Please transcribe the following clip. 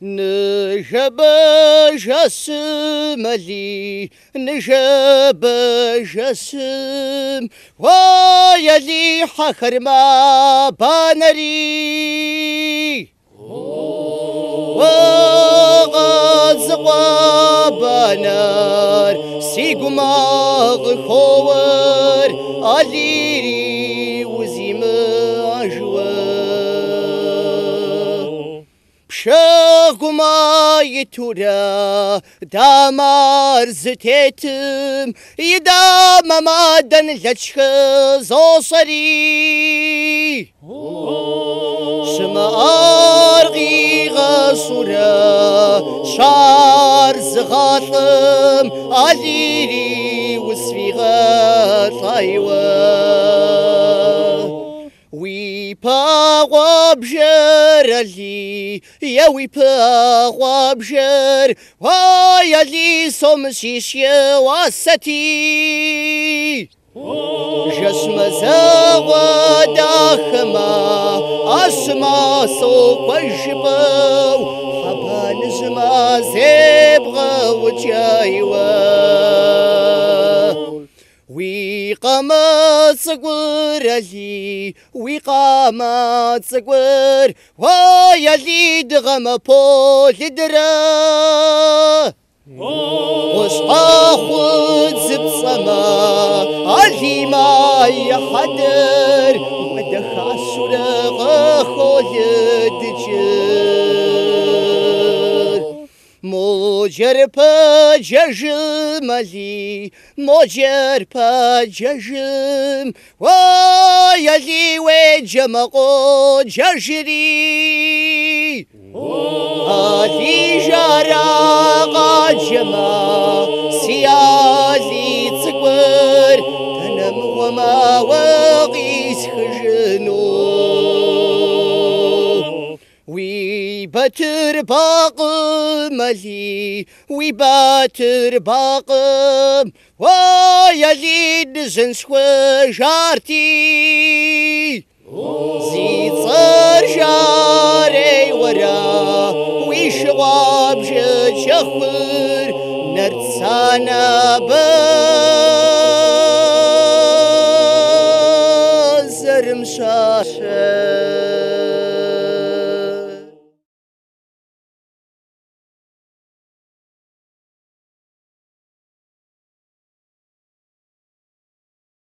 Nice başasım Ali, nice başasım Vay Ali hakarma banari Vağaz vabanar Sigumağ kovar Aliri uzim ajwa Pşa Gumayı tura damar zütetim idamamadan leçkı zosari Şıma argığa sura şarz gâtım aliri usfiğa tayva Pağa bjer Ali, ya wi pağa bjer, vay Ali somşiş ya vasati. Jasma zağa daxma, asma soqajba, haban zma zebğa ucaywa. Wiqama tsagur Ali, wiqama tsagur, vay Ali dgama polidra. Usqahud zibsama, Ali ma yahadar, madakha asura gakholid jir. Mojer pajajım Ali, mojer pajajım Vay Ali ve cemago cajiri Ali jarağa cema siyali tıkır Tanım ve ma vagis hıcınur Wi batır bağım Ali, wi batır bağım Vay Ali dizin sıkı jarti Zitsar jare vara Wi şıvabcı çakır Nertsana bağım